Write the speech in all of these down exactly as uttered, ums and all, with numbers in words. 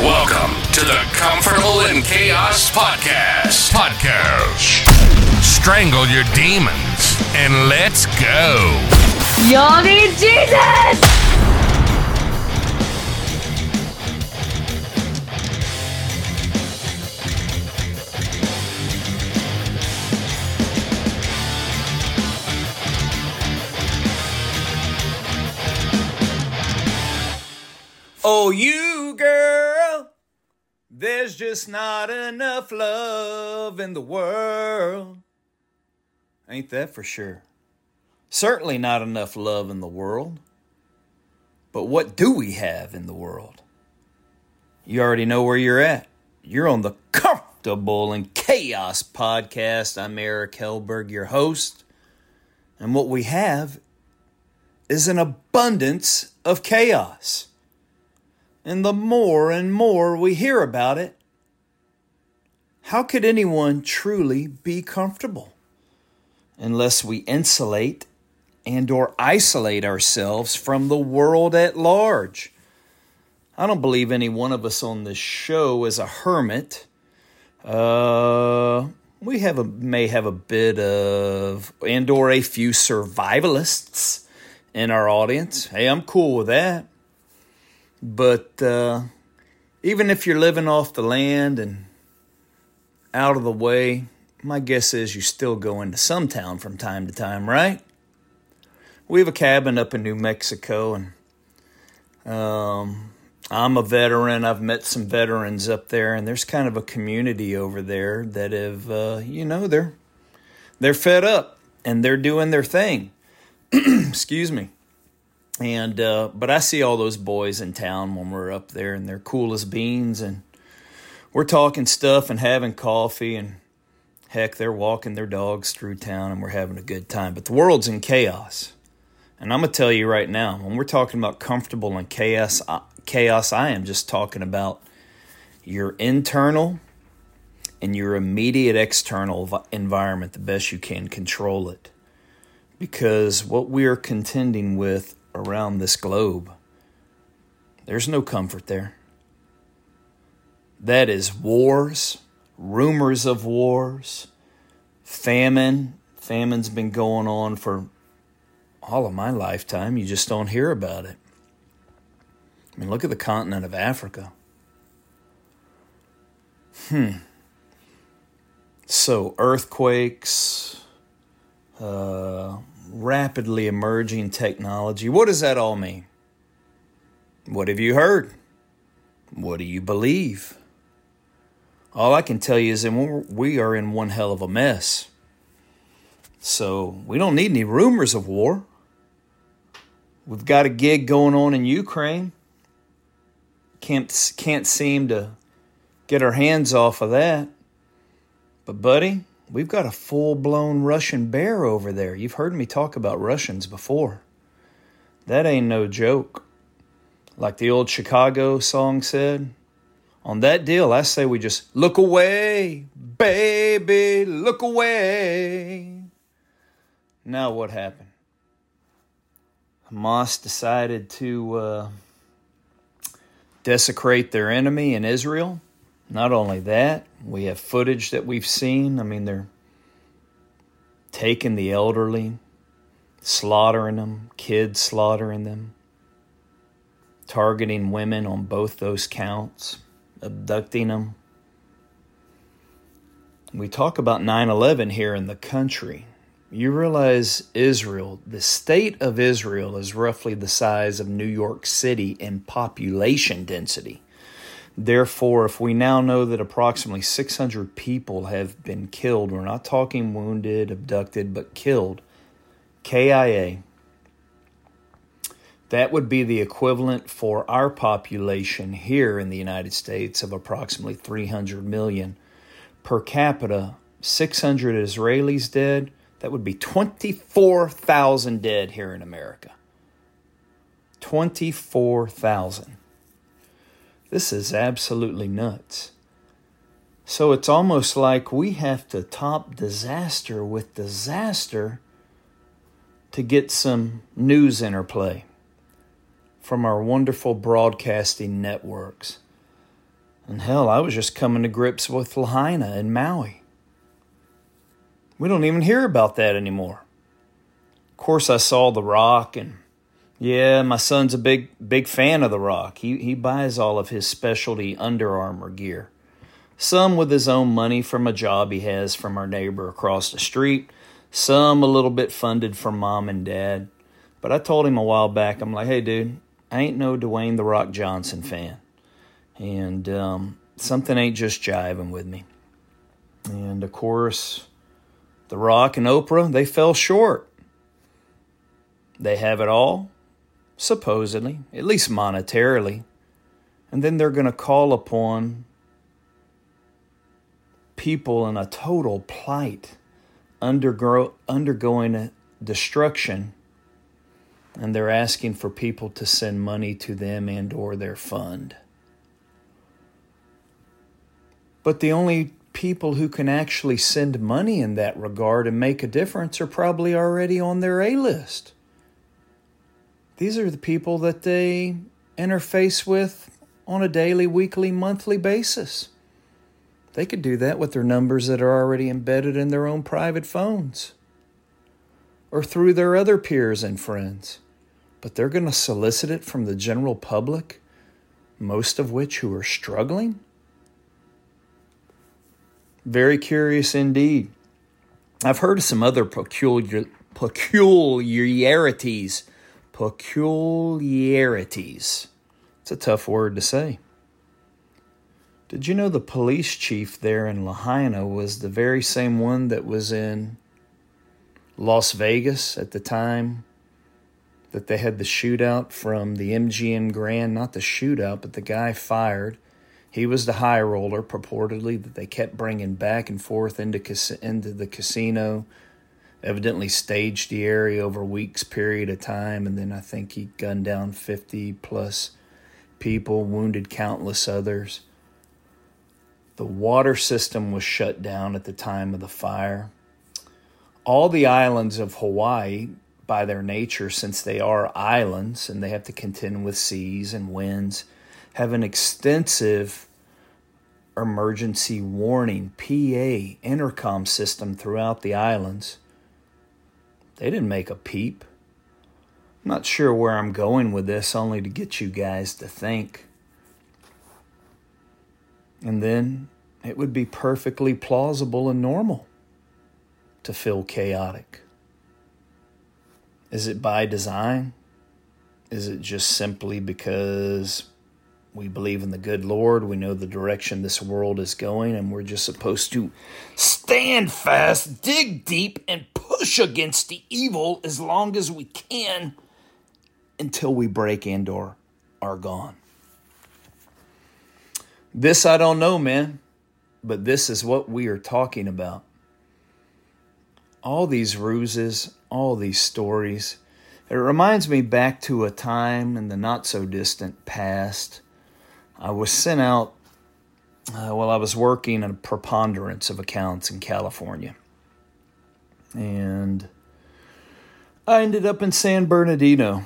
Welcome to the Comfortable in Chaos Podcast. Podcast. Strangle your demons and let's go. Y'all need Jesus! Oh, you girl, there's just not enough love in the world. Ain't that for sure? Certainly not enough love in the world. But what do we have in the world? You already know where you're at. You're on the Comfortable in Chaos Podcast. I'm Eric Helberg, your host. And what we have is an abundance of chaos. And the more and more we hear about it, how could anyone truly be comfortable unless we insulate and or isolate ourselves from the world at large? I don't believe any one of us on this show is a hermit. Uh, we have a, may have a bit of and or a few survivalists in our audience. Hey, I'm cool with that. But uh, even if you're living off the land and out of the way, my guess is you still go into some town from time to time, right? We have a cabin up in New Mexico, and um, I'm a veteran. I've met some veterans up there, and there's kind of a community over there that have, uh, you know, they're they're fed up and they're doing their thing. Excuse me. And, uh, but I see all those boys in town when we're up there, and they're cool as beans, and we're talking stuff and having coffee, and heck, they're walking their dogs through town and we're having a good time. But the world's in chaos. And I'm going to tell you right now, when we're talking about comfortable in chaos, I, chaos, I am just talking about your internal and your immediate external environment the best you can control it. Because what we are contending with around this globe, there's no comfort there. That is wars, rumors of wars, famine. Famine's been going on for all of my lifetime. You just don't hear about it. I mean, look at the continent of Africa. Hmm. So earthquakes, uh, rapidly emerging technology. What does that all mean? What have you heard? What do you believe? All I can tell you is that we are in one hell of a mess. So we don't need any rumors of war. We've got a gig going on in Ukraine. Can't, can't seem to get our hands off of that. But buddy, we've got a full-blown Russian bear over there. You've heard me talk about Russians before. That ain't no joke. Like the old Chicago song said, on that deal, I say we just look away, baby, look away. Now what happened? Hamas decided to uh, desecrate their enemy in Israel. Not only that, we have footage that we've seen. I mean, they're taking the elderly, slaughtering them, kids slaughtering them, targeting women on both those counts, abducting them. We talk about nine eleven here in the country. You realize Israel, the state of Israel, is roughly the size of New York City in population density. Therefore, if we now know that approximately six hundred people have been killed, we're not talking wounded, abducted, but killed, K I A, that would be the equivalent for our population here in the United States of approximately three hundred million. Per capita, six hundred Israelis dead, that would be twenty-four thousand dead here in America. twenty-four thousand. This is absolutely nuts. So it's almost like we have to top disaster with disaster to get some news interplay from our wonderful broadcasting networks. And hell, I was just coming to grips with Lahaina and Maui. We don't even hear about that anymore. Of course, I saw The Rock, and yeah, my son's a big big fan of The Rock. He he buys all of his specialty Under Armour gear. Some with his own money from a job he has from our neighbor across the street. Some a little bit funded from mom and dad. But I told him a while back, I'm like, hey, dude, I ain't no Dwayne The Rock Johnson fan. And um, something ain't just jiving with me. And, of course, The Rock and Oprah, they fell short. They have it all, supposedly, at least monetarily. And then they're going to call upon people in a total plight, undergo- undergoing destruction, and they're asking for people to send money to them and or their fund. But the only people who can actually send money in that regard and make a difference are probably already on their A-list. These are the people that they interface with on a daily, weekly, monthly basis. They could do that with their numbers that are already embedded in their own private phones or through their other peers and friends. But they're going to solicit it from the general public, most of which who are struggling? Very curious indeed. I've heard of some other peculiar, peculiarities. Peculiarities. It's a tough word to say. Did you know the police chief there in Lahaina was the very same one that was in Las Vegas at the time that they had the shootout from the M G M Grand? Not the shootout, but the guy fired. He was the high roller, purportedly, that they kept bringing back and forth into, cas- into the casino, evidently staged the area over a week's period of time, and then I think he gunned down fifty-plus people, wounded countless others. The water system was shut down at the time of the fire. All the islands of Hawaii, by their nature, since they are islands and they have to contend with seas and winds, have an extensive emergency warning, P A, intercom system throughout the islands. They didn't make a peep. I'm not sure where I'm going with this, only to get you guys to think. And then it would be perfectly plausible and normal to feel chaotic. Is it by design? Is it just simply because we believe in the good Lord, we know the direction this world is going, and we're just supposed to stand fast, dig deep, and push against the evil as long as we can until we break and or are gone? This I don't know, man, but this is what we are talking about. All these ruses, all these stories. It reminds me back to a time in the not-so-distant past. I was sent out uh, while I was working at a preponderance of accounts in California. And I ended up in San Bernardino.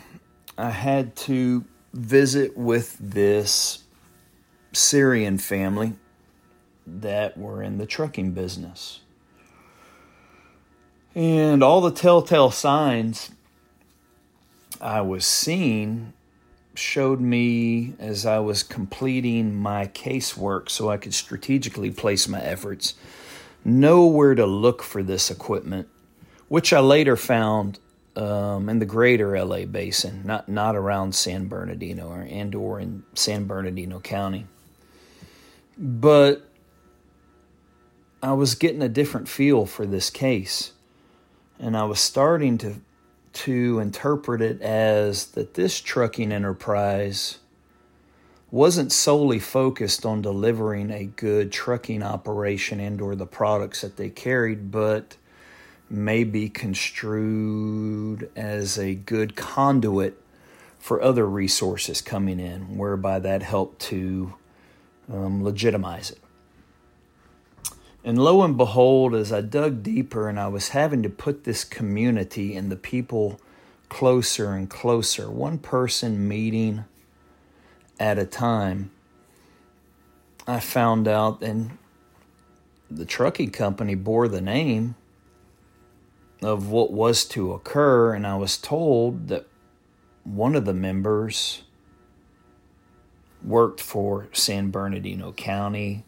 I had to visit with this Syrian family that were in the trucking business. And all the telltale signs I was seeing showed me as I was completing my casework so I could strategically place my efforts, know where to look for this equipment, which I later found Um, in the greater L A basin, not not around San Bernardino or and or in San Bernardino County. But I was getting a different feel for this case, and I was starting to to interpret it as that this trucking enterprise wasn't solely focused on delivering a good trucking operation and or the products that they carried, but may be construed as a good conduit for other resources coming in, whereby that helped to um, legitimize it. And lo and behold, as I dug deeper and I was having to put this community and the people closer and closer, one person meeting at a time, I found out, and the trucking company bore the name of what was to occur, and I was told that one of the members worked for San Bernardino County,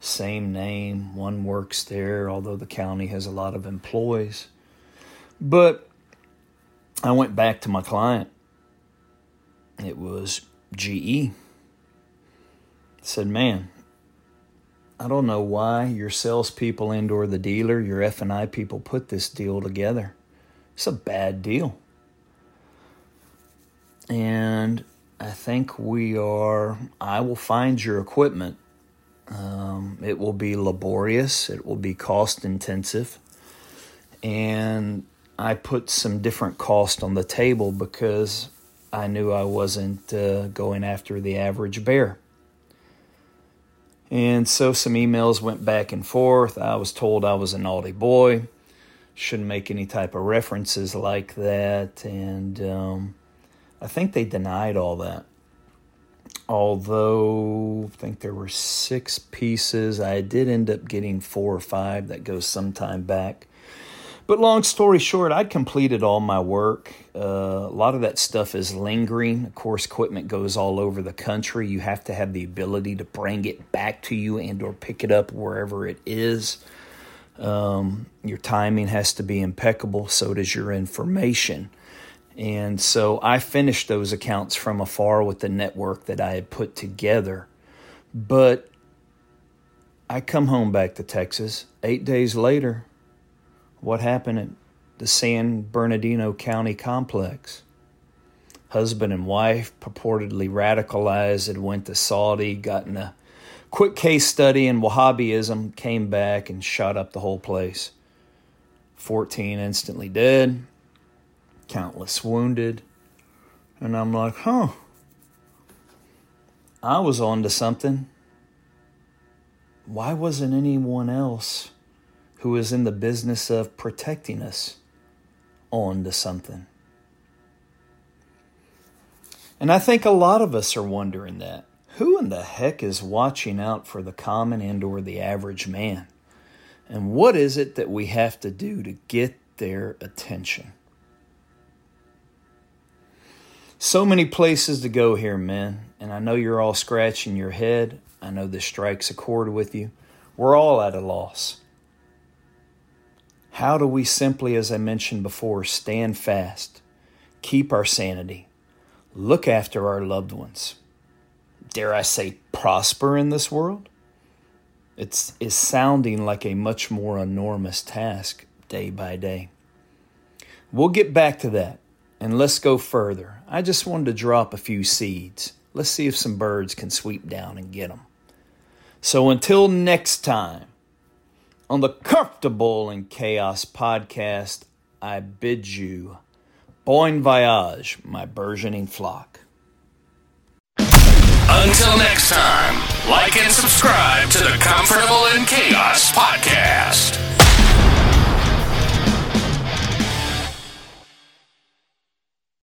same name, one works there, although the county has a lot of employees. But I went back to my client. It was G E. I said, man, I don't know why your salespeople and or the dealer, your F and I people put this deal together. It's a bad deal. And I think we are, I will find your equipment. Um, it will be laborious. It will be cost intensive. And I put some different cost on the table because I knew I wasn't uh, going after the average bear. And so some emails went back and forth. I was told I was a naughty boy. Shouldn't make any type of references like that. And um, I think they denied all that. Although I think there were six pieces. I did end up getting four or five. That goes some time back. But long story short, I completed all my work. Uh, a lot of that stuff is lingering. Of course, equipment goes all over the country. You have to have the ability to bring it back to you and or pick it up wherever it is. Um, your timing has to be impeccable. So does your information. And so I finished those accounts from afar with the network that I had put together. But I come home back to Texas. Eight days later, what happened at the San Bernardino County complex? Husband and wife purportedly radicalized and went to Saudi, got in a quick case study in Wahhabism, came back and shot up the whole place. fourteen instantly dead, countless wounded. And I'm like, huh, I was onto something. Why wasn't anyone else who is in the business of protecting us on to something? And I think a lot of us are wondering that. Who in the heck is watching out for the common and or the average man? And what is it that we have to do to get their attention? So many places to go here, men. And I know you're all scratching your head. I know this strikes a chord with you. We're all at a loss. How do we simply, as I mentioned before, stand fast, keep our sanity, look after our loved ones, dare I say prosper in this world? It's is sounding like a much more enormous task day by day. We'll get back to that, and let's go further. I just wanted to drop a few seeds. Let's see if some birds can sweep down and get them. So until next time, on the Comfortable in Chaos podcast, I bid you bon voyage, my burgeoning flock. Until next time, like and subscribe to the Comfortable in Chaos podcast.